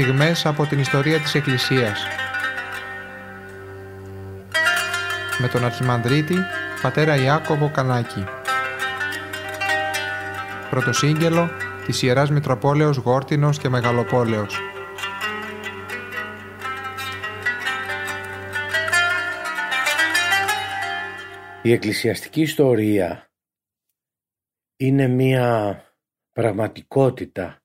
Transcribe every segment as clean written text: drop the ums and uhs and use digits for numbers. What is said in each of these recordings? στιγμές από την ιστορία της Εκκλησίας με τον Αρχιμανδρίτη πατέρα Ιάκωβο Κανάκη. Πρωτοσύγγελο της Ιεράς Μητροπόλεως Γόρτινος και Μεγαλοπόλεως. Η εκκλησιαστική ιστορία είναι μία πραγματικότητα.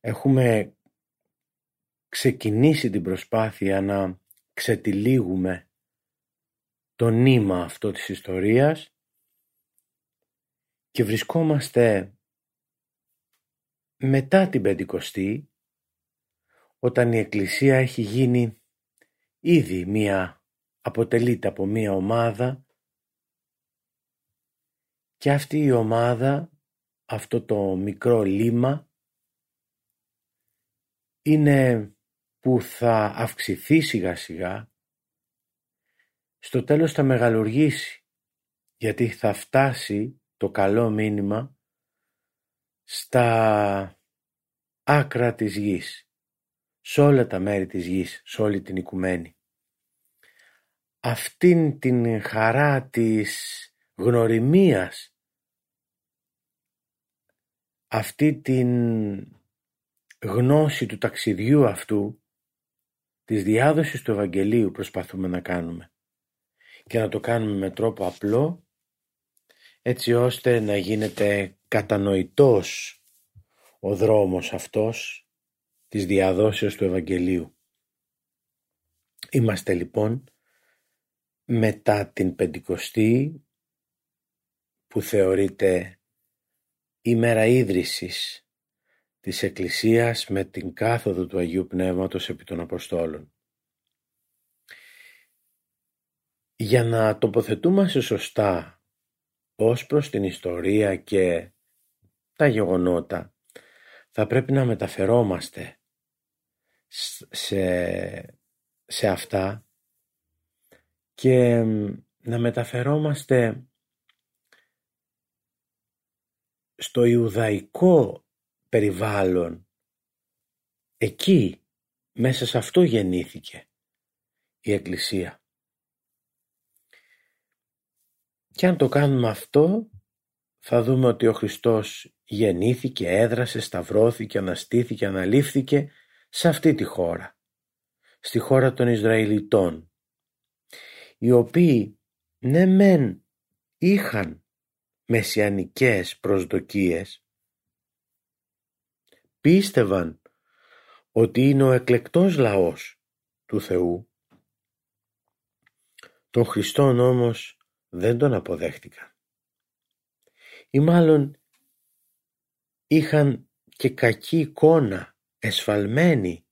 Έχουμε ξεκινήσει την προσπάθεια να ξετυλίγουμε το νήμα αυτό της ιστορίας και βρισκόμαστε μετά την Πεντηκοστή, όταν η Εκκλησία έχει γίνει ήδη αποτελείται από μία ομάδα και αυτή η ομάδα, αυτό το μικρό λίμα, είναι που θα αυξηθεί σιγά σιγά, στο τέλος θα μεγαλουργήσει, γιατί θα φτάσει το καλό μήνυμα στα άκρα της γης, σε όλα τα μέρη της γης, σε όλη την οικουμένη. Αυτήν την χαρά της γνωριμίας, αυτή την γνώση του ταξιδιού αυτού, της διάδοσης του Ευαγγελίου προσπαθούμε να κάνουμε και να το κάνουμε με τρόπο απλό, έτσι ώστε να γίνεται κατανοητός ο δρόμος αυτός της διαδόσεως του Ευαγγελίου. Είμαστε λοιπόν μετά την Πεντηκοστή, που θεωρείται ημέρα ίδρυσης της Εκκλησίας με την κάθοδο του Αγίου Πνεύματος επί των Αποστόλων. Για να τοποθετούμαστε σωστά ως προς την ιστορία και τα γεγονότα, θα πρέπει να μεταφερόμαστε σε αυτά και να μεταφερόμαστε στο ιουδαϊκό περιβάλλον. Εκεί, μέσα σε αυτό γεννήθηκε η Εκκλησία. Και αν το κάνουμε αυτό, θα δούμε ότι ο Χριστός γεννήθηκε, έδρασε, σταυρώθηκε, αναστήθηκε, αναλήφθηκε σε αυτή τη χώρα, στη χώρα των Ισραηλιτών, οι οποίοι ναι μεν είχαν μεσιανικές προσδοκίες, πίστευαν ότι είναι ο εκλεκτός λαός του Θεού, τον Χριστόν όμως δεν τον αποδέχτηκαν, ή μάλλον είχαν και κακή εικόνα, εσφαλμένη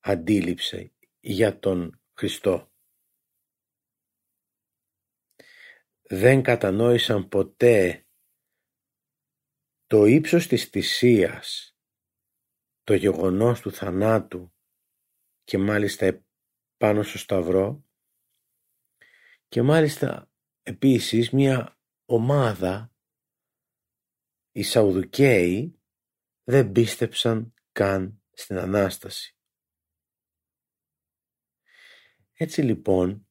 αντίληψη για τον Χριστό. Δεν κατανόησαν ποτέ το ύψος της θυσίας, το γεγονός του θανάτου και μάλιστα πάνω στο σταυρό, και μάλιστα επίσης μια ομάδα, οι Σαδδουκαίοι, δεν πίστεψαν καν στην Ανάσταση. Έτσι λοιπόν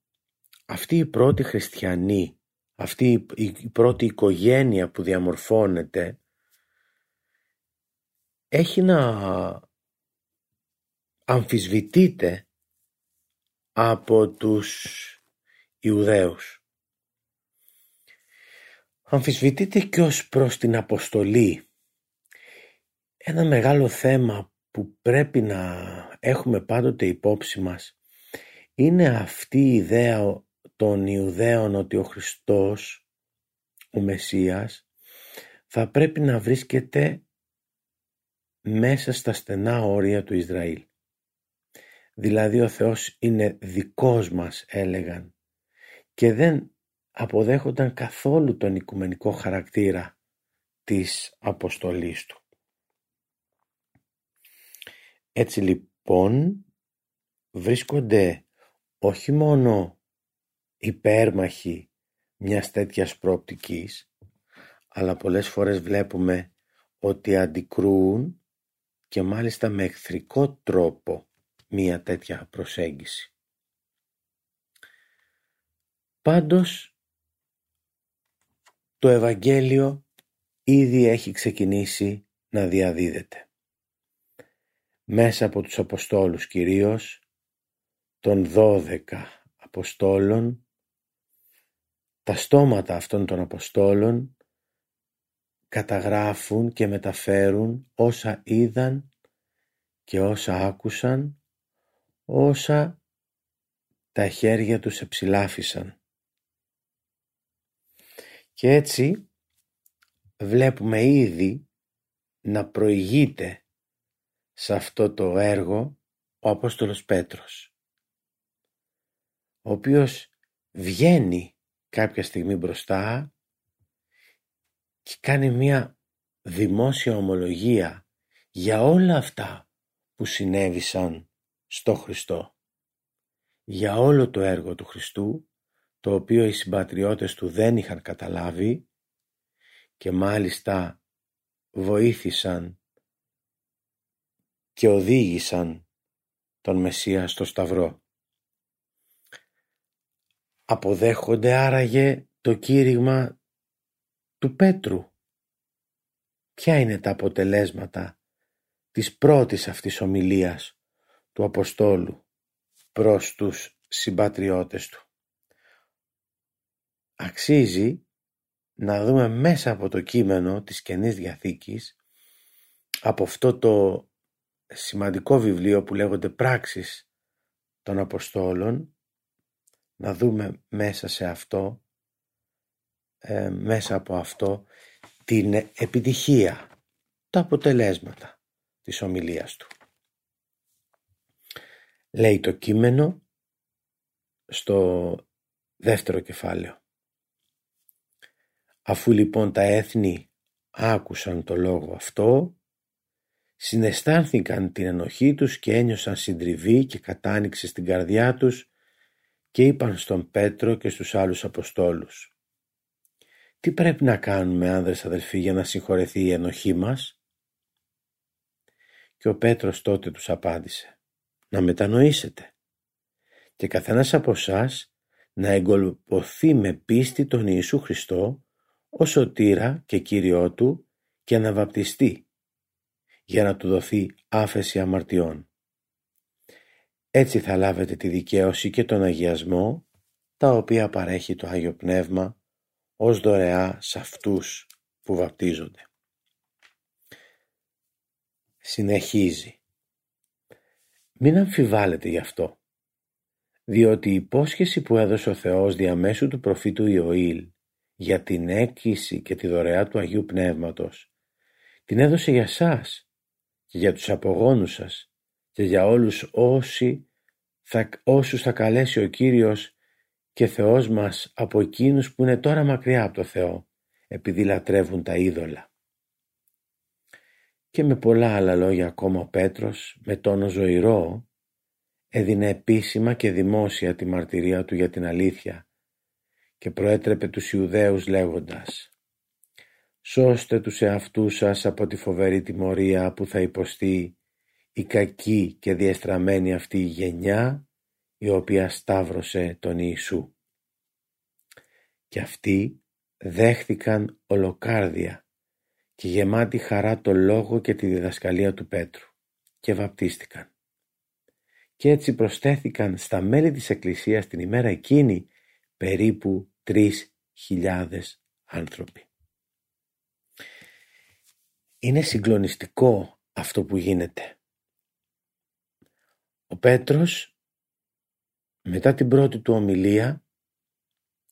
αυτοί οι πρώτοι χριστιανοί, αυτή η πρώτη οικογένεια που διαμορφώνεται έχει να αμφισβητείται από τους Ιουδαίους. Αμφισβητείται και ως προς την αποστολή. Ένα μεγάλο θέμα που πρέπει να έχουμε πάντοτε υπόψη μας είναι αυτή η ιδέα των Ιουδαίων ότι ο Χριστός, ο Μεσσίας, θα πρέπει να βρίσκεται μέσα στα στενά όρια του Ισραήλ. Δηλαδή ο Θεός είναι δικός μας, έλεγαν, και δεν αποδέχονταν καθόλου τον οικουμενικό χαρακτήρα της αποστολής του. Έτσι λοιπόν βρίσκονται όχι μόνο υπέρμαχοι μιας τέτοιας προοπτικής, αλλά πολλές φορές βλέπουμε ότι αντικρούουν και μάλιστα με εχθρικό τρόπο μία τέτοια προσέγγιση. Πάντως, το Ευαγγέλιο ήδη έχει ξεκινήσει να διαδίδεται. Μέσα από τους Αποστόλους κυρίως, των 12 Αποστόλων, τα στόματα αυτών των Αποστόλων καταγράφουν και μεταφέρουν όσα είδαν και όσα άκουσαν, όσα τα χέρια τους εψηλάφισαν. Και έτσι βλέπουμε ήδη να προηγείται σε αυτό το έργο ο Απόστολος Πέτρος, ο οποίος βγαίνει κάποια στιγμή μπροστά και κάνει μια δημόσια ομολογία για όλα αυτά που συνέβησαν στο Χριστό, για όλο το έργο του Χριστού, το οποίο οι συμπατριώτες του δεν είχαν καταλάβει και μάλιστα βοήθησαν και οδήγησαν τον Μεσσία στο Σταυρό. Αποδέχονται άραγε το κήρυγμα του Πέτρου. Ποια είναι τα αποτελέσματα της πρώτης αυτής ομιλίας του Αποστόλου προς τους συμπατριώτες του? Αξίζει να δούμε μέσα από το κείμενο της Καινής Διαθήκης, από αυτό το σημαντικό βιβλίο που λέγονται Πράξεις των Αποστόλων, να δούμε μέσα σε αυτό, μέσα από αυτό την επιτυχία, τα αποτελέσματα της ομιλίας του. Λέει το κείμενο στο δεύτερο κεφάλαιο. Αφού λοιπόν τα έθνη άκουσαν το λόγο αυτό, συναισθάνθηκαν την ενοχή τους και ένιωσαν συντριβή και κατάνυξη στην καρδιά τους και είπαν στον Πέτρο και στους άλλους Αποστόλους: «Τι πρέπει να κάνουμε, άνδρες αδελφοί, για να συγχωρεθεί η ενοχή μας?» Και ο Πέτρος τότε τους απάντησε: «Να μετανοήσετε και καθένας από εσάς να εγκολποθεί με πίστη τον Ιησού Χριστό ως σωτήρα και Κύριό του και να βαπτιστεί για να του δοθεί άφεση αμαρτιών. Έτσι θα λάβετε τη δικαίωση και τον αγιασμό, τα οποία παρέχει το Άγιο Πνεύμα ως δωρεά σε αυτούς που βαπτίζονται». Συνεχίζει: «Μην αμφιβάλλετε γι' αυτό, διότι η υπόσχεση που έδωσε ο Θεός διαμέσου του προφήτου Ιωήλ για την έκκληση και τη δωρεά του Αγίου Πνεύματος, την έδωσε για σας και για τους απογόνους σας και για όλους όσους θα καλέσει ο Κύριος και Θεός μας από εκείνους που είναι τώρα μακριά από το Θεό, επειδή λατρεύουν τα είδωλα». Και με πολλά άλλα λόγια ακόμα ο Πέτρος, με τόνο ζωηρό, έδινε επίσημα και δημόσια τη μαρτυρία του για την αλήθεια και προέτρεπε τους Ιουδαίους λέγοντας: «Σώστε τους εαυτούς σας από τη φοβερή τιμωρία που θα υποστεί η κακή και διεστραμμένη αυτή η γενιά, η οποία σταύρωσε τον Ιησού». Και αυτοί δέχθηκαν ολοκάρδια και γεμάτη χαρά το λόγο και τη διδασκαλία του Πέτρου και βαπτίστηκαν. Και έτσι προσθέθηκαν στα μέλη της Εκκλησίας την ημέρα εκείνη περίπου 3.000 άνθρωποι. Είναι συγκλονιστικό αυτό που γίνεται. Ο Πέτρος, μετά την πρώτη του ομιλία,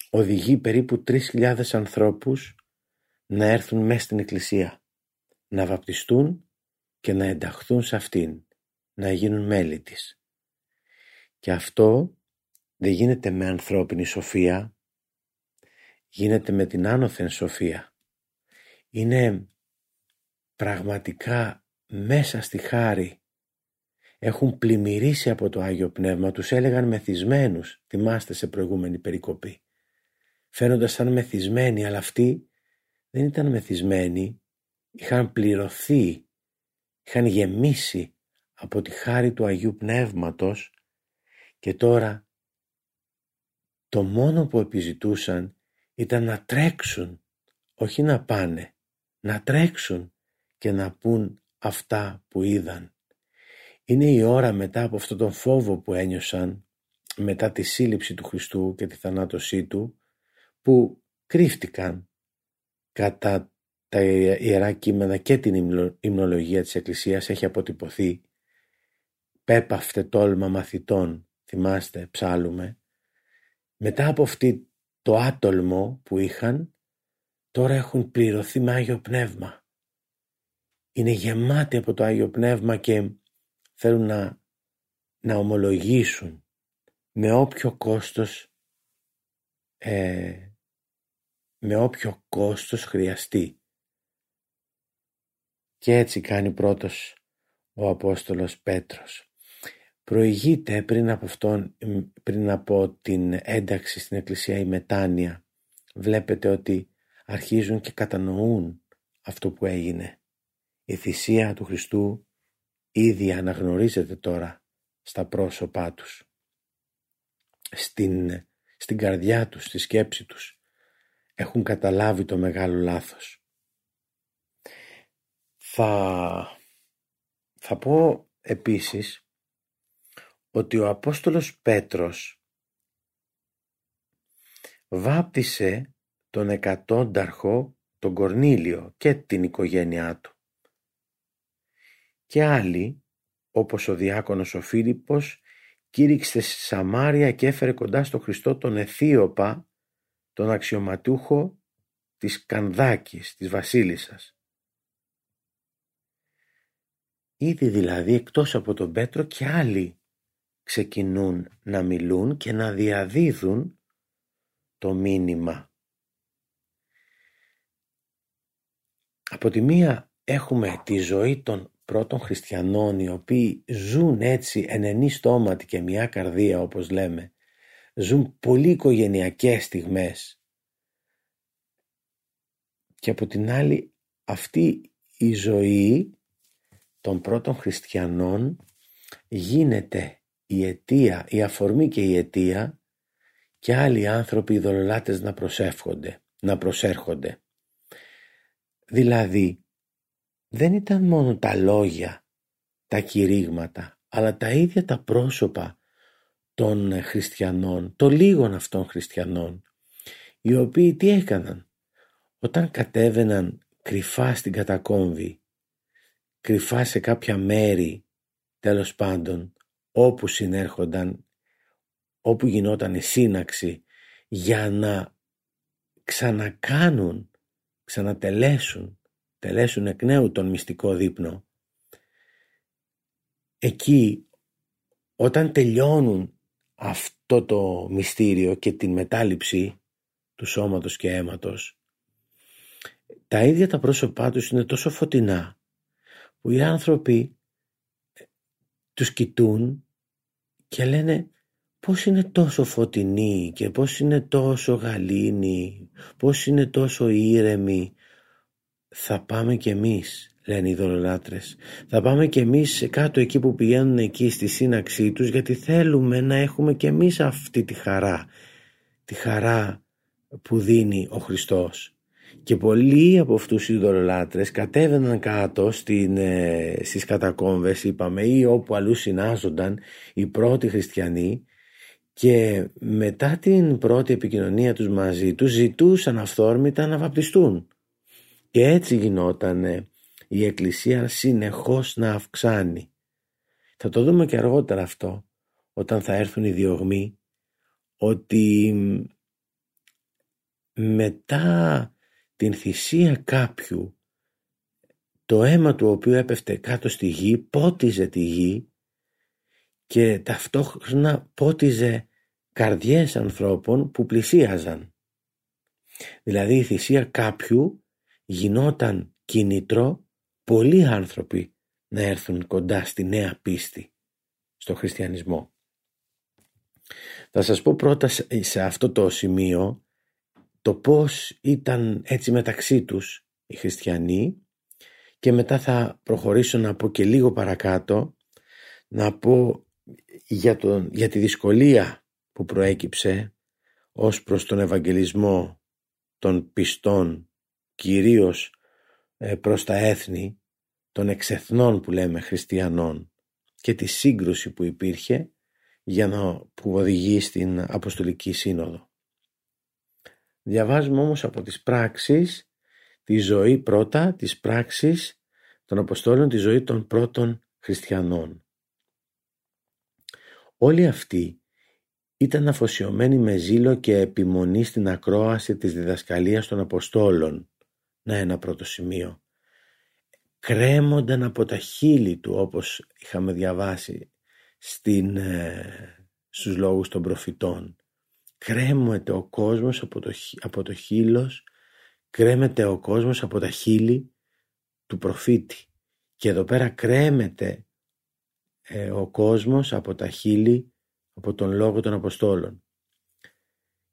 οδηγεί περίπου 3.000 ανθρώπους να έρθουν μέσα στην Εκκλησία, να βαπτιστούν και να ενταχθούν σε αυτήν, να γίνουν μέλη της. Και αυτό δεν γίνεται με ανθρώπινη σοφία, γίνεται με την άνωθεν σοφία. Είναι πραγματικά μέσα στη χάρη. Έχουν πλημμυρίσει από το Άγιο Πνεύμα, τους έλεγαν μεθυσμένους, θυμάστε σε προηγούμενη περικοπή. Φαίνονταν σαν μεθυσμένοι, αλλά αυτοί δεν ήταν μεθυσμένοι, είχαν πληρωθεί είχαν γεμίσει από τη χάρη του Αγίου Πνεύματος και τώρα το μόνο που επιζητούσαν ήταν να τρέξουν, όχι να πάνε, να τρέξουν και να πούν αυτά που είδαν. Είναι η ώρα μετά από αυτόν τον φόβο που ένιωσαν μετά τη σύλληψη του Χριστού και τη θανάτωσή του, που κρύφτηκαν κατά τα Ιερά Κείμενα και την υμνολογία της Εκκλησίας. Έχει αποτυπωθεί «Πέπαυτε τόλμα μαθητών», θυμάστε ψάλουμε. Μετά από αυτή το άτολμο που είχαν, τώρα έχουν πληρωθεί με Άγιο Πνεύμα. Είναι γεμάτοι από το Άγιο Πνεύμα και θέλουν να ομολογήσουν με όποιο κόστος χρειαστεί. Και έτσι κάνει πρώτος ο Απόστολος Πέτρος. Προηγείται πριν από την ένταξη στην Εκκλησία η μετάνοια. Βλέπετε ότι αρχίζουν και κατανοούν αυτό που έγινε. Η θυσία του Χριστού ήδη αναγνωρίζεται τώρα στα πρόσωπά τους, στην καρδιά τους, στη σκέψη τους. Έχουν καταλάβει το μεγάλο λάθος. Θα πω επίσης ότι ο Απόστολος Πέτρος βάπτισε τον εκατόνταρχο, τον Κορνήλιο και την οικογένειά του. Και άλλοι, όπως ο διάκονος ο Φίλιππος, κήρυξε στη Σαμάρια και έφερε κοντά στο Χριστό τον Αιθίωπα, τον αξιωματούχο της Κανδάκης, της βασίλισσας. Ήδη δηλαδή εκτός από τον Πέτρο και άλλοι ξεκινούν να μιλούν και να διαδίδουν το μήνυμα. Από τη μία έχουμε τη ζωή των πρώτων χριστιανών, οι οποίοι ζουν έτσι ενενή στόματι και μια καρδία, όπως λέμε. Ζουν πολύ οικογενειακές στιγμές. Και από την άλλη, αυτή η ζωή των πρώτων χριστιανών γίνεται η αιτία, η αφορμή και η αιτία και άλλοι άνθρωποι ειδωλολάτες να προσέρχονται. Δηλαδή, δεν ήταν μόνο τα λόγια, τα κηρύγματα, αλλά τα ίδια τα πρόσωπα των χριστιανών, των λίγων αυτών χριστιανών, οι οποίοι τι έκαναν? Όταν κατέβαιναν κρυφά στην κατακόμβη, κρυφά σε κάποια μέρη, τέλος πάντων, όπου συνέρχονταν, όπου γινόταν η σύναξη, για να ξανατελέσουν εκ νέου τον μυστικό δείπνο. Εκεί, όταν τελειώνουν αυτό το μυστήριο και την μετάληψη του σώματος και αίματος, τα ίδια τα πρόσωπά τους είναι τόσο φωτεινά που οι άνθρωποι τους κοιτούν και λένε πώς είναι τόσο φωτεινοί και πώς είναι τόσο γαλήνοι, πώς είναι τόσο ήρεμοι. Θα πάμε κι εμείς, λένε οι ειδωλολάτρες. Θα πάμε κι εμείς κάτω εκεί που πηγαίνουν εκεί στη σύναξή τους, γιατί θέλουμε να έχουμε κι εμείς αυτή τη χαρά. Τη χαρά που δίνει ο Χριστός. Και πολλοί από αυτούς οι ειδωλολάτρες κατέβαιναν κάτω στις κατακόμβες, είπαμε, ή όπου αλλού συνάζονταν οι πρώτοι χριστιανοί, και μετά την πρώτη επικοινωνία τους μαζί τους ζητούσαν αυθόρμητα να βαπτιστούν. Και έτσι γινόταν η Εκκλησία συνεχώς να αυξάνει. Θα το δούμε και αργότερα αυτό, όταν θα έρθουν οι διωγμοί, ότι μετά την θυσία κάποιου, το αίμα του οποίου έπεφτε κάτω στη γη πότιζε τη γη και ταυτόχρονα πότιζε καρδιές ανθρώπων που πλησίαζαν. Δηλαδή η θυσία κάποιου γινόταν κίνητρο πολλοί άνθρωποι να έρθουν κοντά στη νέα πίστη, στο χριστιανισμό. Θα σας πω πρώτα σε αυτό το σημείο το πώς ήταν έτσι μεταξύ τους οι χριστιανοί και μετά θα προχωρήσω να πω και λίγο παρακάτω, να πω για τη δυσκολία που προέκυψε ως προς τον Ευαγγελισμό των πιστών, κυρίως προς τα έθνη των εξεθνών που λέμε χριστιανών, και τη σύγκρουση που υπήρχε που οδηγεί στην Αποστολική Σύνοδο. Διαβάζουμε όμως από τις πράξεις, τη ζωή πρώτα, τις πράξεις των Αποστόλων, τη ζωή των πρώτων χριστιανών. Όλοι αυτοί ήταν αφοσιωμένοι με ζήλο και επιμονή στην ακρόαση της διδασκαλίας των Αποστόλων. Να, ένα πρώτο σημείο. Κρέμονταν από τα χείλη του, όπως είχαμε διαβάσει στους λόγους των προφητών. Κρέμεται ο κόσμος από το χείλος, κρέμεται ο κόσμος από τα χείλη του προφήτη. Και εδώ πέρα κρέμεται ο κόσμος από τα χείλη, από τον λόγο των Αποστόλων.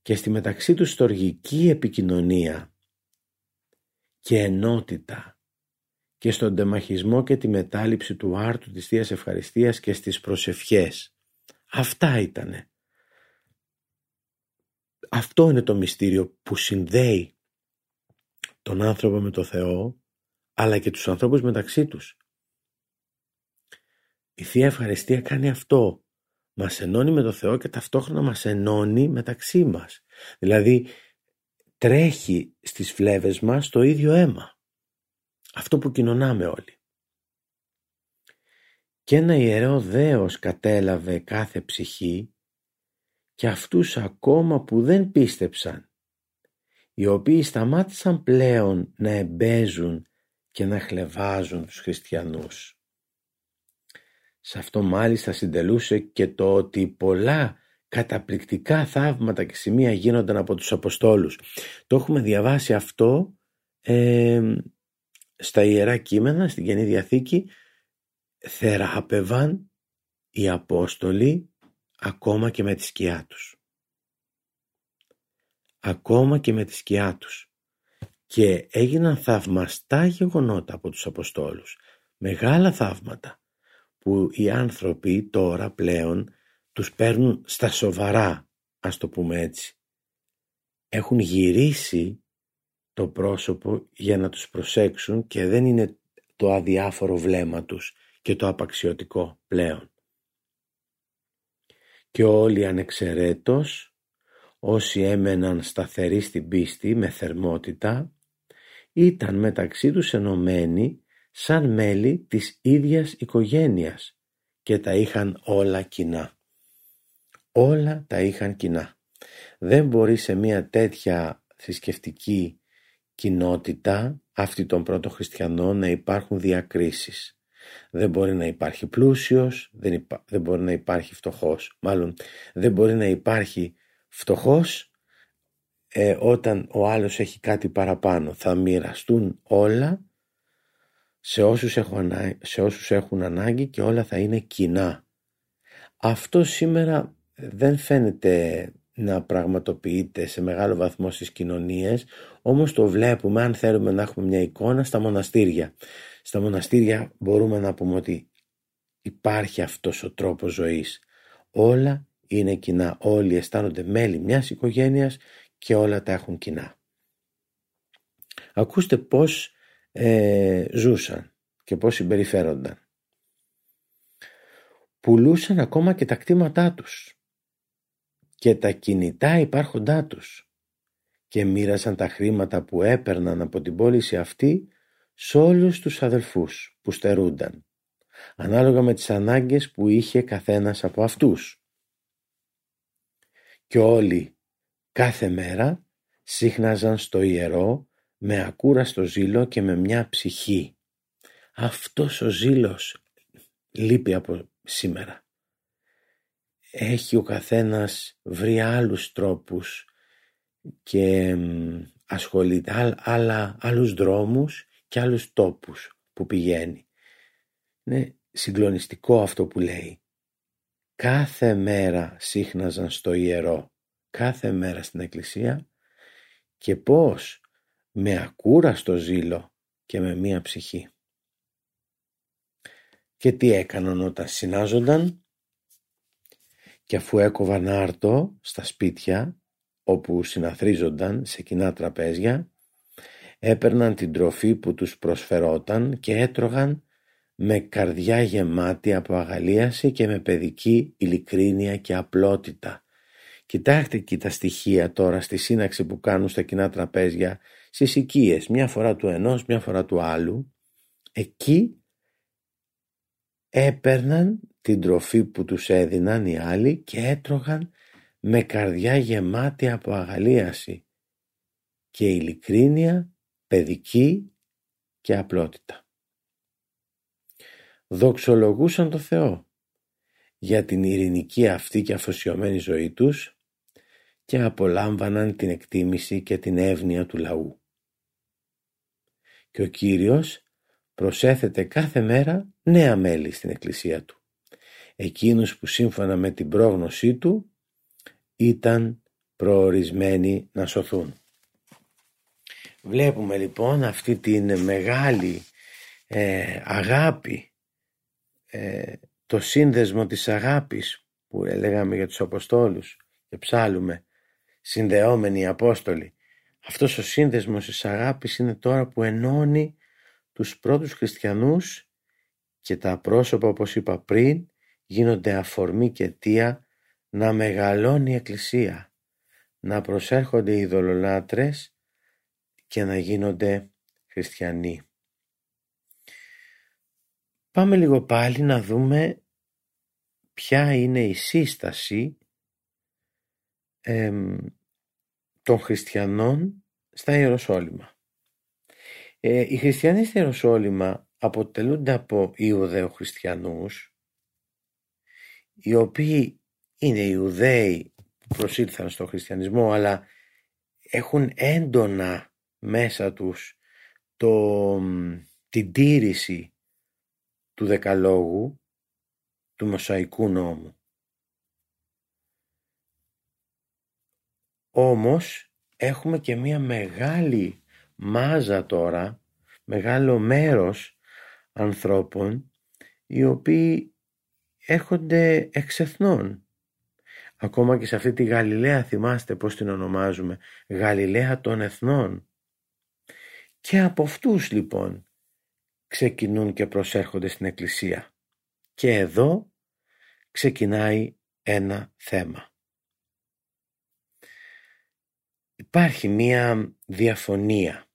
Και στη μεταξύ τους στοργική επικοινωνία και ενότητα, και στον τεμαχισμό και τη μετάληψη του άρτου της Θείας Ευχαριστίας και στις προσευχές. Αυτά ήτανε. Αυτό είναι το μυστήριο που συνδέει τον άνθρωπο με τον Θεό, αλλά και τους ανθρώπους μεταξύ τους. Η Θεία Ευχαριστία κάνει αυτό. Μας ενώνει με τον Θεό και ταυτόχρονα μας ενώνει μεταξύ μας. Δηλαδή τρέχει στις φλέβες μας το ίδιο αίμα. Αυτό που κοινωνάμε όλοι. Και ένα ιερό δέος κατέλαβε κάθε ψυχή, και αυτούς ακόμα που δεν πίστεψαν, οι οποίοι σταμάτησαν πλέον να εμπέζουν και να χλευάζουν τους χριστιανούς. Σε αυτό μάλιστα συντελούσε και το ότι πολλά καταπληκτικά θαύματα και σημεία γίνονταν από τους Αποστόλους. Το έχουμε διαβάσει αυτό στα Ιερά Κείμενα, στην Καινή Διαθήκη. Θεράπευαν οι Απόστολοι ακόμα και με τη σκιά τους. Ακόμα και με τη σκιά τους. Και έγιναν θαυμαστά γεγονότα από τους Αποστόλους. Μεγάλα θαύματα που οι άνθρωποι τώρα πλέον τους παίρνουν στα σοβαρά, ας το πούμε έτσι. Έχουν γυρίσει το πρόσωπο για να τους προσέξουν και δεν είναι το αδιάφορο βλέμμα τους και το απαξιωτικό πλέον. Και όλοι ανεξαιρέτως, όσοι έμεναν σταθεροί στην πίστη με θερμότητα, ήταν μεταξύ τους ενωμένοι σαν μέλη της ίδιας οικογένειας και τα είχαν όλα κοινά. Όλα τα είχαν κοινά. Δεν μπορεί σε μια τέτοια θρησκευτική κοινότητα, αυτή των πρώτων χριστιανών, να υπάρχουν διακρίσεις. Δεν μπορεί να υπάρχει πλούσιος, δεν μπορεί να υπάρχει φτωχός. Μάλλον δεν μπορεί να υπάρχει φτωχός όταν ο άλλος έχει κάτι παραπάνω. Θα μοιραστούν όλα σε όσους έχουν ανάγκη και όλα θα είναι κοινά. Αυτό σήμερα δεν φαίνεται να πραγματοποιείται σε μεγάλο βαθμό στις κοινωνίες, όμως το βλέπουμε, αν θέλουμε να έχουμε μια εικόνα, στα μοναστήρια. Στα μοναστήρια μπορούμε να πούμε ότι υπάρχει αυτός ο τρόπος ζωής. Όλα είναι κοινά, όλοι αισθάνονται μέλη μιας οικογένειας και όλα τα έχουν κοινά. Ακούστε πώς ζούσαν και πώς συμπεριφέρονταν. Πουλούσαν ακόμα και τα κτήματά τους και τα κινητά υπάρχοντά τους, και μοίρασαν τα χρήματα που έπαιρναν από την πώληση αυτή σε όλους τους αδελφούς που στερούνταν, ανάλογα με τις ανάγκες που είχε καθένας από αυτούς. Και όλοι κάθε μέρα σύχναζαν στο ιερό με ακούραστο ζήλο και με μια ψυχή. Αυτός ο ζήλος λείπει από σήμερα. Έχει ο καθένας βρει άλλους τρόπους και ασχολείται άλλους δρόμους και άλλους τόπους που πηγαίνει. Είναι συγκλονιστικό αυτό που λέει. Κάθε μέρα σύχναζαν στο ιερό, κάθε μέρα στην εκκλησία, και πώς? Με ακούραστο ζήλο και με μία ψυχή. Και τι έκαναν όταν συνάζονταν? Και αφού έκοβαν άρτο στα σπίτια όπου συναθρίζονταν σε κοινά τραπέζια, έπαιρναν την τροφή που τους προσφερόταν και έτρωγαν με καρδιά γεμάτη από αγαλίαση και με παιδική ειλικρίνεια και απλότητα. Κοιτάξτε και τα στοιχεία τώρα στη σύναξη που κάνουν στα κοινά τραπέζια, στις οικίες, μια φορά του ενός, μια φορά του άλλου. Εκεί έπαιρναν την τροφή που τους έδιναν οι άλλοι και έτρωγαν με καρδιά γεμάτη από αγαλίαση και ειλικρίνεια, παιδική και απλότητα. Δοξολογούσαν τον Θεό για την ειρηνική αυτή και αφοσιωμένη ζωή τους και απολάμβαναν την εκτίμηση και την εύνοια του λαού. Και ο Κύριος προσέθετε κάθε μέρα νέα μέλη στην Εκκλησία Του, εκείνους που σύμφωνα με την πρόγνωσή Του ήταν προορισμένοι να σωθούν. Βλέπουμε λοιπόν αυτή την μεγάλη αγάπη, το σύνδεσμο της αγάπης που λέγαμε για τους Αποστόλους και ψάλουμε, συνδεόμενοι οι Απόστολοι. Αυτός ο σύνδεσμος της αγάπης είναι τώρα που ενώνει τους πρώτους χριστιανούς και τα πρόσωπα, όπως είπα πριν, γίνονται αφορμή και αιτία να μεγαλώνει η Εκκλησία, να προσέρχονται οι ειδωλολάτρες και να γίνονται χριστιανοί. Πάμε λίγο πάλι να δούμε ποια είναι η σύσταση των χριστιανών στα Ιεροσόλυμα. Οι χριστιανοί στα Ιεροσόλυμα αποτελούνται από Ιουδαιοχριστιανούς, οι οποίοι είναι Ιουδαίοι που προσήλθαν στον χριστιανισμό, αλλά έχουν έντονα μέσα τους την τήρηση του Δεκαλόγου, του Μωσαϊκού νόμου. Όμως έχουμε και μια μεγάλη μάζα τώρα, μεγάλο μέρος ανθρώπων, οι οποίοι έρχονται εξ εθνών. Ακόμα και σε αυτή τη Γαλιλαία, θυμάστε πώς την ονομάζουμε, Γαλιλαία των εθνών. Και από αυτούς λοιπόν ξεκινούν και προσέρχονται στην Εκκλησία. Και εδώ ξεκινάει ένα θέμα. Υπάρχει μία διαφωνία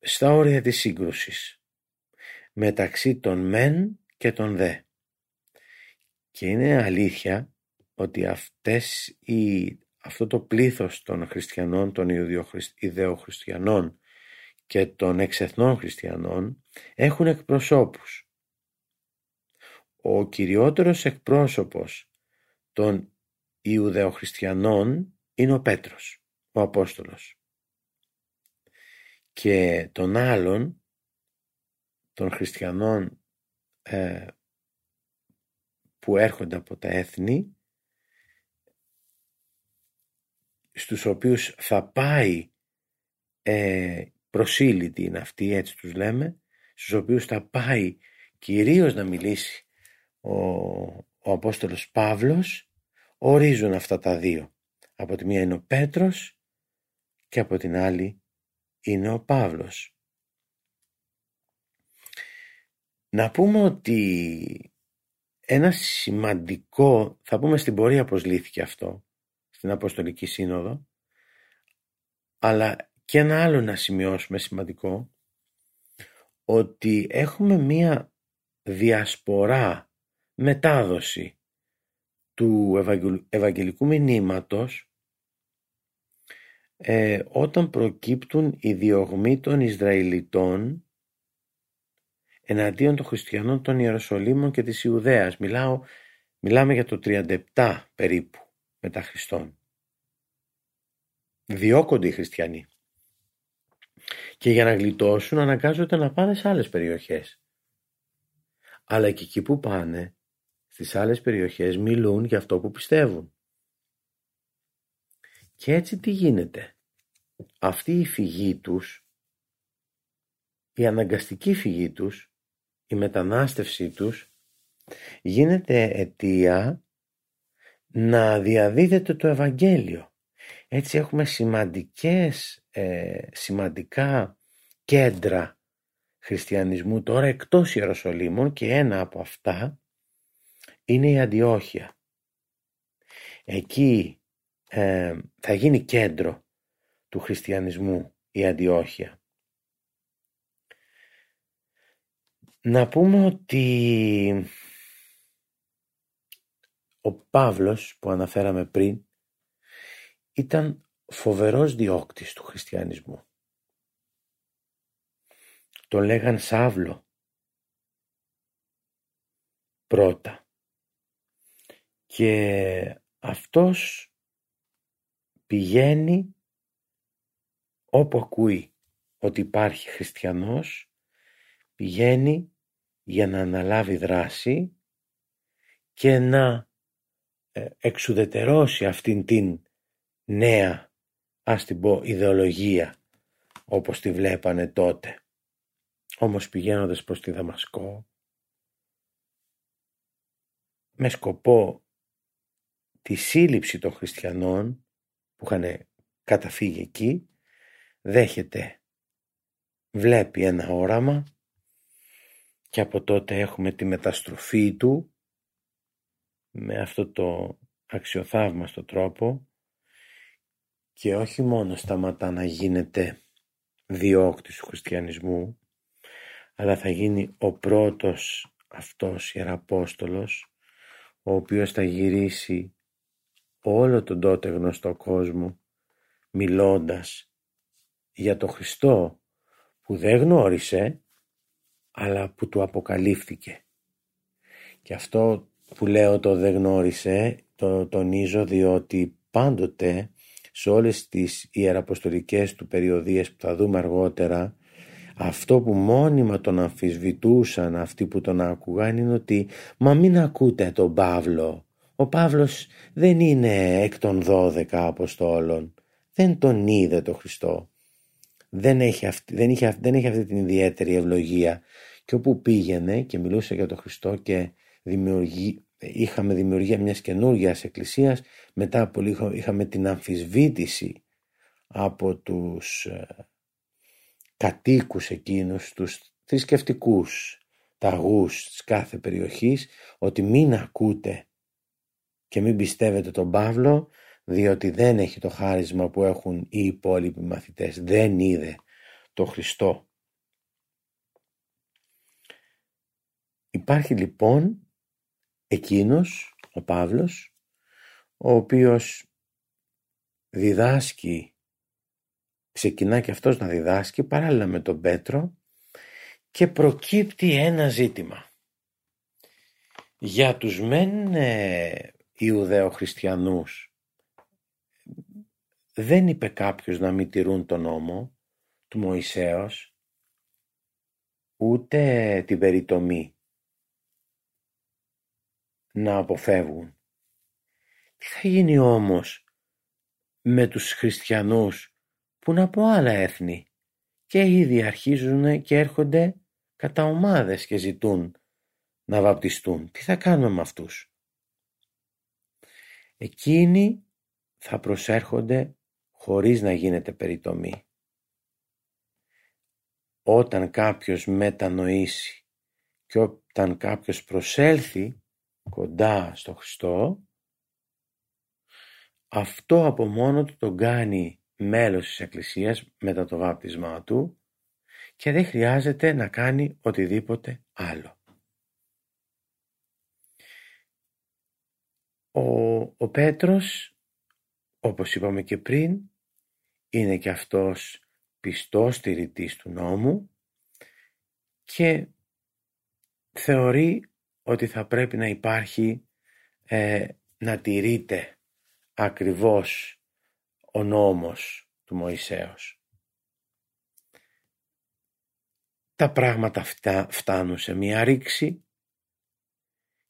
στα όρια της σύγκρουσης μεταξύ των μεν και των δε. Και είναι αλήθεια ότι αυτό το πλήθος των χριστιανών, των ιδεοχριστιανών και των εξεθνών χριστιανών έχουν εκπροσώπους. Ο κυριότερος εκπρόσωπος των Ιουδαιοχριστιανών είναι ο Πέτρος, ο Απόστολος. Και των άλλων, των χριστιανών που έρχονται από τα έθνη, στους οποίους θα πάει προσήλυτοι είναι αυτοί, έτσι τους λέμε, στους οποίους θα πάει κυρίως να μιλήσει ο Απόστολος Παύλος, ορίζουν αυτά τα δύο. Από τη μία είναι ο Πέτρος και από την άλλη είναι ο Παύλος. Να πούμε ότι ένα σημαντικό, θα πούμε στην πορεία πως λύθηκε αυτό, στην Αποστολική Σύνοδο, αλλά και ένα άλλο να σημειώσουμε σημαντικό, ότι έχουμε μία διασπορά, μετάδοση του Ευαγγελικού Μηνύματος όταν προκύπτουν οι διωγμοί των Ισραηλιτών εναντίον των χριστιανών των Ιεροσολύμων και της Ιουδαίας. Μιλάμε για το 37 περίπου μετά Χριστόν. Διώκονται οι χριστιανοί και για να γλιτώσουν αναγκάζονται να πάνε σε άλλες περιοχές. Αλλά και εκεί που πάνε, στις άλλες περιοχές, μιλούν για αυτό που πιστεύουν. Και έτσι τι γίνεται? Αυτή η φυγή τους, η αναγκαστική φυγή τους, η μετανάστευσή τους γίνεται αιτία να διαδίδεται το Ευαγγέλιο. Έτσι έχουμε σημαντικά κέντρα χριστιανισμού τώρα εκτός Ιεροσολύμων, και ένα από αυτά είναι η Αντιόχεια. Εκεί θα γίνει κέντρο του χριστιανισμού η Αντιόχεια. Να πούμε ότι ο Παύλος που αναφέραμε πριν ήταν φοβερός διώκτης του χριστιανισμού. Τον λέγαν Σάβλο πρώτα, και αυτός πηγαίνει όπου ακούει ότι υπάρχει χριστιανός, πηγαίνει για να αναλάβει δράση και να εξουδετερώσει αυτήν την νέα, ας την πω, ιδεολογία όπως τη βλέπανε τότε. Όμως πηγαίνοντας προς τη Δαμασκό με σκοπό τη σύλληψη των χριστιανών που είχαν καταφύγει εκεί, δέχεται, βλέπει ένα όραμα, και από τότε έχουμε τη μεταστροφή του με αυτό το αξιοθαύμαστο τρόπο, και όχι μόνο σταματά να γίνεται διώκτης του χριστιανισμού, αλλά θα γίνει ο πρώτος αυτός ιεραπόστολος ο οποίος θα γυρίσει όλο τον τότε γνωστό κόσμο μιλώντας για τον Χριστό που δεν γνώρισε αλλά που του αποκαλύφθηκε. Και αυτό που λέω το δεν γνώρισε το τονίζω διότι πάντοτε σε όλες τις ιεραποστολικές του περιοδίες που θα δούμε αργότερα, αυτό που μόνιμα τον αμφισβητούσαν αυτοί που τον ακούγαν είναι ότι «Μα μην ακούτε τον Παύλο, ο Παύλος δεν είναι εκ των 12 Αποστόλων, δεν τον είδε το Χριστό, δεν είχε αυτή την ιδιαίτερη ευλογία». Και όπου πήγαινε και μιλούσε για τον Χριστό και είχαμε δημιουργία μιας καινούργιας εκκλησίας, μετά από λίγο είχαμε την αμφισβήτηση από τους κατοίκους εκείνους, τους θρησκευτικούς ταγούς της κάθε περιοχής, ότι μην ακούτε και μην πιστεύετε τον Παύλο διότι δεν έχει το χάρισμα που έχουν οι υπόλοιποι μαθητές, δεν είδε το Χριστό. Υπάρχει λοιπόν εκείνος ο Παύλος ο οποίος διδάσκει, ξεκινά και αυτός να διδάσκει παράλληλα με τον Πέτρο, και προκύπτει ένα ζήτημα. Για τους μεν Ιουδαιοχριστιανούς δεν είπε κάποιος να μην τηρούν τον νόμο του Μωυσέως ούτε την περιτομή να αποφεύγουν. Τι θα γίνει όμως με τους χριστιανούς που είναι από άλλα έθνη και ήδη αρχίζουν και έρχονται κατά ομάδες και ζητούν να βαπτιστούν? Τι θα κάνουμε με αυτούς? Εκείνοι θα προσέρχονται χωρίς να γίνεται περιτομή. Όταν κάποιος μετανοήσει και όταν κάποιος προσέλθει κοντά στο Χριστό, αυτό από μόνο του τον κάνει μέλος της Εκκλησίας μετά το βάπτισμά του και δεν χρειάζεται να κάνει οτιδήποτε άλλο. Ο Πέτρος, όπως είπαμε και πριν, είναι και αυτός πιστός στηρητής του νόμου και θεωρεί ότι θα πρέπει να υπάρχει, να τηρείται ακριβώς ο νόμος του Μωυσέως. Τα πράγματα αυτά φτάνουν σε μία ρήξη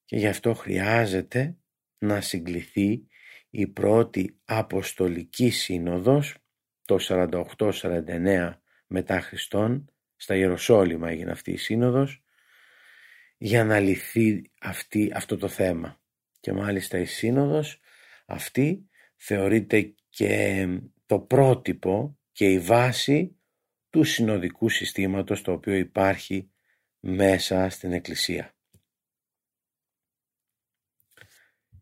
και γι' αυτό χρειάζεται να συγκληθεί η πρώτη Αποστολική Σύνοδος το 48-49 μετά Χριστόν. Στα Ιεροσόλυμα έγινε αυτή η σύνοδος για να λυθεί αυτό το θέμα. Και μάλιστα η σύνοδος αυτή θεωρείται και το πρότυπο και η βάση του συνοδικού συστήματος το οποίο υπάρχει μέσα στην Εκκλησία.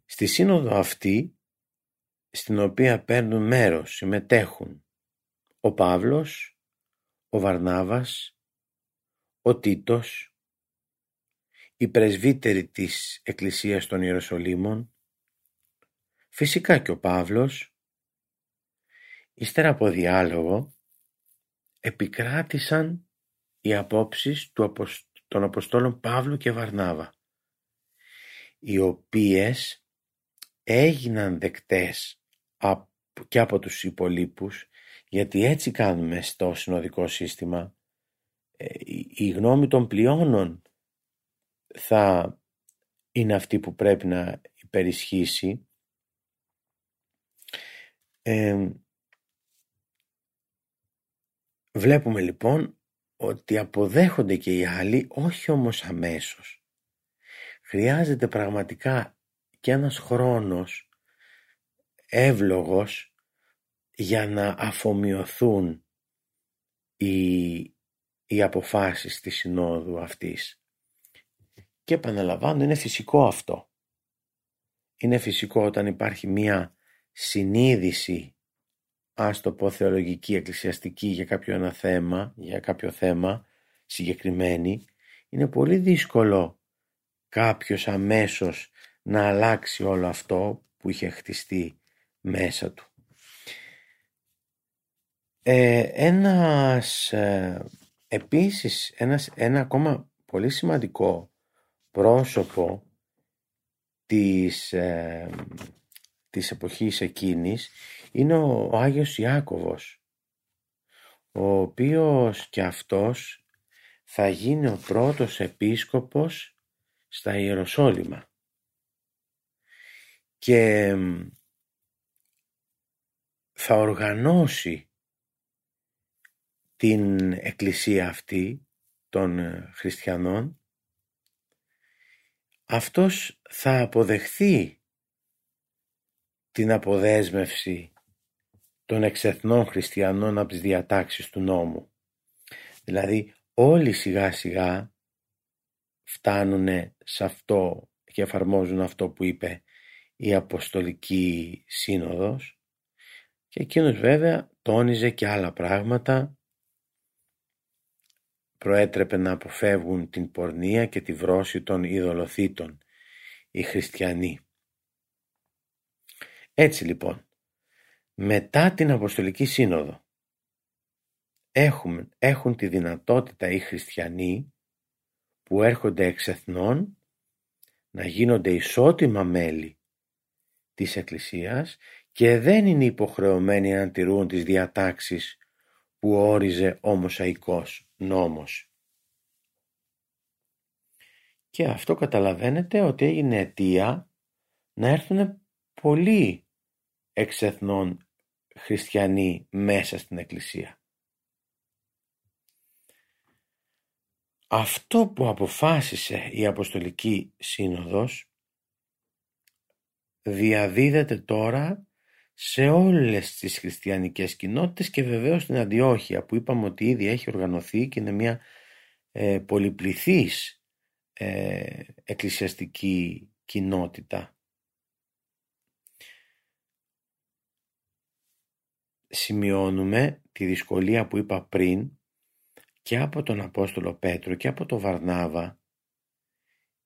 Στη σύνοδο αυτή, στην οποία παίρνουν μέρος, συμμετέχουν ο Παύλος, ο Βαρνάβας, ο Τίτος, οι πρεσβύτεροι της Εκκλησίας των Ιεροσολύμων, φυσικά και ο Παύλος, ύστερα από διάλογο, επικράτησαν οι απόψεις των Αποστόλων Παύλου και Βαρνάβα, οι οποίες έγιναν δεκτές και από τους υπολείπους, γιατί έτσι κάνουμε στο συνοδικό σύστημα. Η γνώμη των πλειώνων θα είναι αυτή που πρέπει να υπερισχύσει. Βλέπουμε λοιπόν ότι αποδέχονται και οι άλλοι, όχι όμως αμέσως. Χρειάζεται πραγματικά και ένας χρόνος εύλογος για να αφομοιωθούν οι αποφάσεις της συνόδου αυτής. Και επαναλαμβάνω, είναι φυσικό αυτό. Είναι φυσικό όταν υπάρχει μία συνείδηση, ας το πω θεολογική, εκκλησιαστική, για κάποιο ένα θέμα, για κάποιο θέμα συγκεκριμένη, είναι πολύ δύσκολο κάποιος αμέσως να αλλάξει όλο αυτό που είχε χτιστεί μέσα του. Επίσης, ένα ακόμα πολύ σημαντικό πρόσωπο της εποχής εκείνης είναι ο Άγιος Ιάκωβος, ο οποίος και αυτός θα γίνει ο πρώτος επίσκοπος στα Ιεροσόλυμα. Και θα οργανώσει την εκκλησία αυτή των χριστιανών. Αυτός θα αποδεχθεί την αποδέσμευση των εξεθνών χριστιανών από τις διατάξεις του νόμου. Δηλαδή όλοι σιγά σιγά φτάνουν σε αυτό και εφαρμόζουν αυτό που είπε η Αποστολική Σύνοδος, και εκείνος βέβαια τόνιζε και άλλα πράγματα. Προέτρεπε να αποφεύγουν την πορνεία και τη βρώση των ειδωλοθήτων οι χριστιανοί. Έτσι λοιπόν, μετά την Αποστολική Σύνοδο έχουν τη δυνατότητα οι χριστιανοί που έρχονται εξ εθνών να γίνονται ισότιμα μέλη της Εκκλησίας και δεν είναι υποχρεωμένοι να τηρούν τις διατάξεις που όριζε ο Μωσαϊκός νόμος. Και αυτό καταλαβαίνετε ότι έγινε αιτία να έρθουν πολλοί εξ εθνών χριστιανοί μέσα στην Εκκλησία. Αυτό που αποφάσισε η Αποστολική Σύνοδος διαδίδεται τώρα σε όλες τις χριστιανικές κοινότητες και βεβαίως στην Αντιόχεια, που είπαμε ότι ήδη έχει οργανωθεί και είναι μια πολυπληθής εκκλησιαστική κοινότητα. Σημειώνουμε τη δυσκολία που είπα πριν και από τον Απόστολο Πέτρο και από τον Βαρνάβα,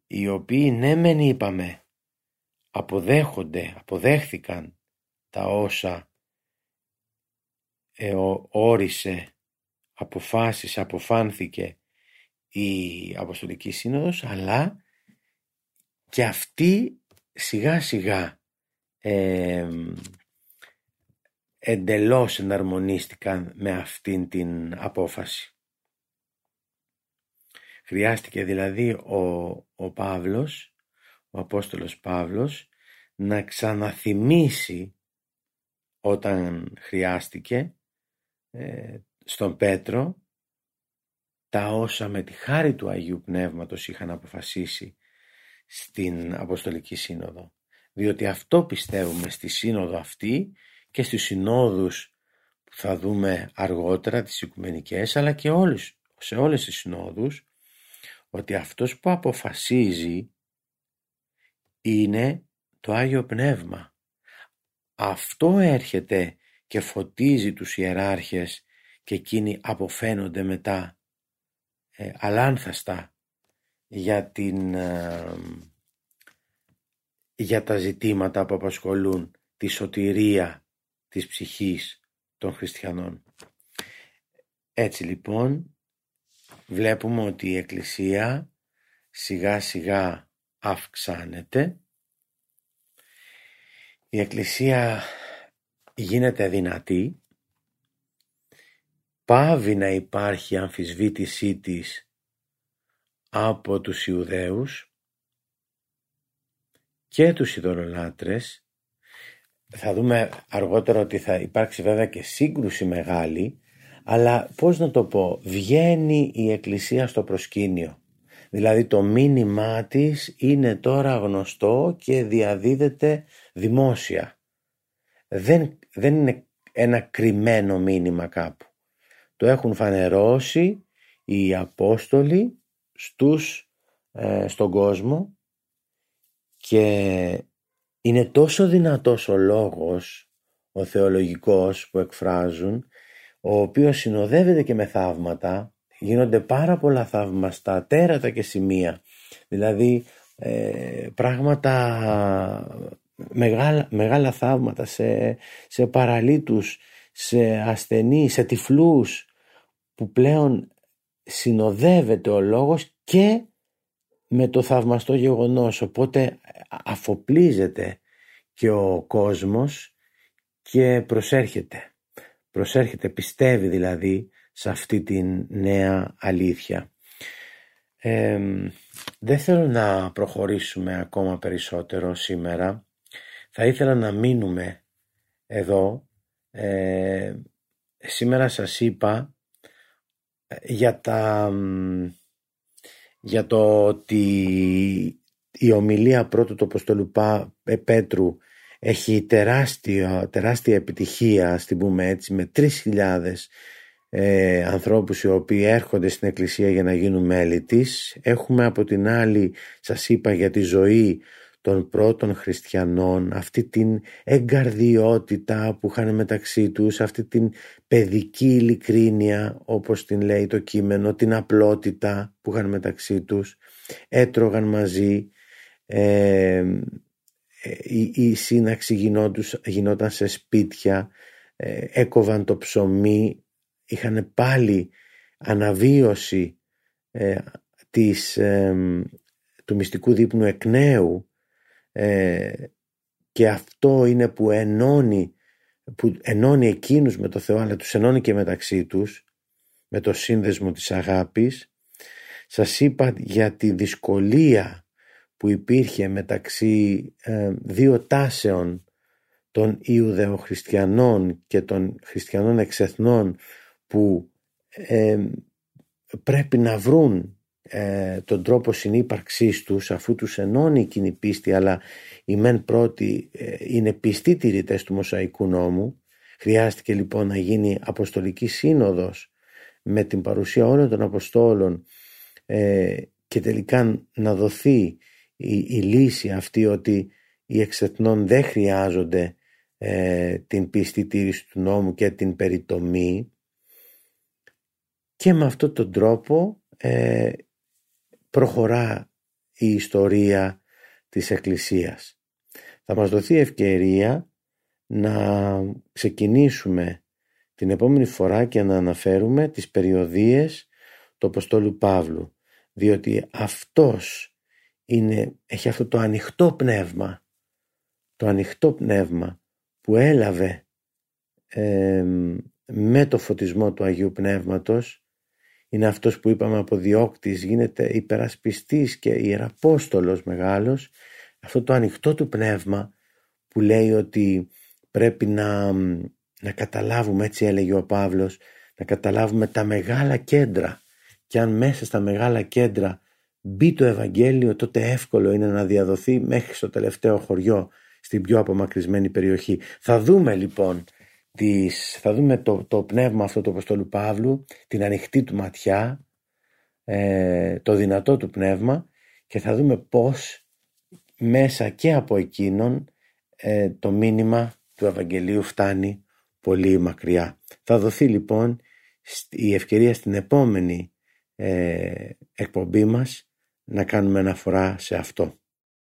οι οποίοι ναι μεν είπαμε αποδέχθηκαν τα όσα όρισε, αποφάσισε, αποφάνθηκε η Αποστολική Σύνοδος, αλλά και αυτοί σιγά σιγά εντελώς εναρμονίστηκαν με αυτήν την απόφαση. Χρειάστηκε δηλαδή ο Απόστολος Παύλος να ξαναθυμίσει, όταν χρειάστηκε, στον Πέτρο τα όσα με τη χάρη του Αγίου Πνεύματος είχαν αποφασίσει στην Αποστολική Σύνοδο. Διότι αυτό πιστεύουμε στη Σύνοδο αυτή και στους συνόδους που θα δούμε αργότερα, τις οικουμενικές, αλλά και σε όλες τις συνόδους, ότι αυτός που αποφασίζει είναι το Άγιο Πνεύμα. Αυτό έρχεται και φωτίζει τους ιεράρχες και εκείνοι αποφαίνονται μετά αλάνθαστα για τα ζητήματα που απασχολούν τη σωτηρία της ψυχής των χριστιανών. Έτσι λοιπόν βλέπουμε ότι η Εκκλησία σιγά σιγά αυξάνεται. Η Εκκλησία γίνεται δυνατή, πάβει να υπάρχει αμφισβήτησή της από τους Ιουδαίους και τους ειδωλολάτρες. Θα δούμε αργότερα ότι θα υπάρξει βέβαια και σύγκρουση μεγάλη, αλλά πώς να το πω, βγαίνει η Εκκλησία στο προσκήνιο. Δηλαδή το μήνυμά της είναι τώρα γνωστό και διαδίδεται δημόσια. Δεν είναι ένα κρυμμένο μήνυμα κάπου. Το έχουν φανερώσει οι Απόστολοι στον κόσμο και είναι τόσο δυνατός ο λόγος, ο θεολογικός που εκφράζουν, ο οποίος συνοδεύεται και με θαύματα. Γίνονται πάρα πολλά θαύματα, τέρατα και σημεία, δηλαδή πράγματα μεγάλα θαύματα σε παραλίτους, σε ασθενείς, σε τυφλούς, που πλέον συνοδεύεται ο λόγος και με το θαυμαστό γεγονός. Οπότε αφοπλίζεται και ο κόσμος και προσέρχεται, πιστεύει δηλαδή σε αυτή τη νέα αλήθεια. Δεν θέλω να προχωρήσουμε ακόμα περισσότερο σήμερα. Θα ήθελα να μείνουμε εδώ. Σήμερα σας είπα για το ότι η ομιλία πρώτου του Αποστόλου Πέτρου έχει τεράστια επιτυχία, ας την πούμε έτσι, με 3.000 ανθρώπους οι οποίοι έρχονται στην Εκκλησία για να γίνουν μέλη της. Έχουμε από την άλλη, σας είπα, για τη ζωή των πρώτων χριστιανών, αυτή την εγκαρδιότητα που είχαν μεταξύ τους, αυτή την παιδική ειλικρίνεια, όπως την λέει το κείμενο, την απλότητα που είχαν μεταξύ τους, έτρωγαν μαζί, η σύναξη γινόταν σε σπίτια, έκοβαν το ψωμί, είχαν πάλι αναβίωση του μυστικού δείπνου εκ νέου, και αυτό είναι που ενώνει εκείνους με το Θεό, αλλά τους ενώνει και μεταξύ τους με το σύνδεσμο της αγάπης. Σας είπα για τη δυσκολία που υπήρχε μεταξύ δύο τάσεων, των Ιουδαιοχριστιανών και των χριστιανών εξεθνών, που πρέπει να βρουν τον τρόπο συνύπαρξής τους, αφού τους ενώνει εκείνη η πίστη, αλλά οι μεν πρώτοι είναι πιστοί τηρητές του Μωσαϊκού νόμου. Χρειάστηκε λοιπόν να γίνει Αποστολική Σύνοδος με την παρουσία όλων των Αποστόλων και τελικά να δοθεί η λύση αυτή, ότι οι εξεθνών δεν χρειάζονται την πίστη τήρηση του νόμου και την περιτομή, και με αυτόν τον τρόπο προχωρά η ιστορία της Εκκλησίας. Θα μας δοθεί ευκαιρία να ξεκινήσουμε την επόμενη φορά και να αναφέρουμε τις περιοδίες του Αποστόλου Παύλου, διότι αυτός έχει αυτό το ανοιχτό πνεύμα, που έλαβε με το φωτισμό του Αγίου Πνεύματος. Είναι αυτός που είπαμε αποδιώκτης, γίνεται υπερασπιστής και ιεραπόστολος μεγάλος. Αυτό το ανοιχτό του πνεύμα που λέει ότι πρέπει να καταλάβουμε, έτσι έλεγε ο Παύλος, να καταλάβουμε τα μεγάλα κέντρα και αν μέσα στα μεγάλα κέντρα μπει το Ευαγγέλιο, τότε εύκολο είναι να διαδοθεί μέχρι στο τελευταίο χωριό, στην πιο απομακρυσμένη περιοχή. Θα δούμε λοιπόν το πνεύμα αυτό του Αποστόλου Παύλου, την ανοιχτή του ματιά, το δυνατό του πνεύμα, και θα δούμε πώς μέσα και από εκείνον το μήνυμα του Ευαγγελίου φτάνει πολύ μακριά. Θα δοθεί λοιπόν η ευκαιρία στην επόμενη εκπομπή μας να κάνουμε αναφορά σε αυτό.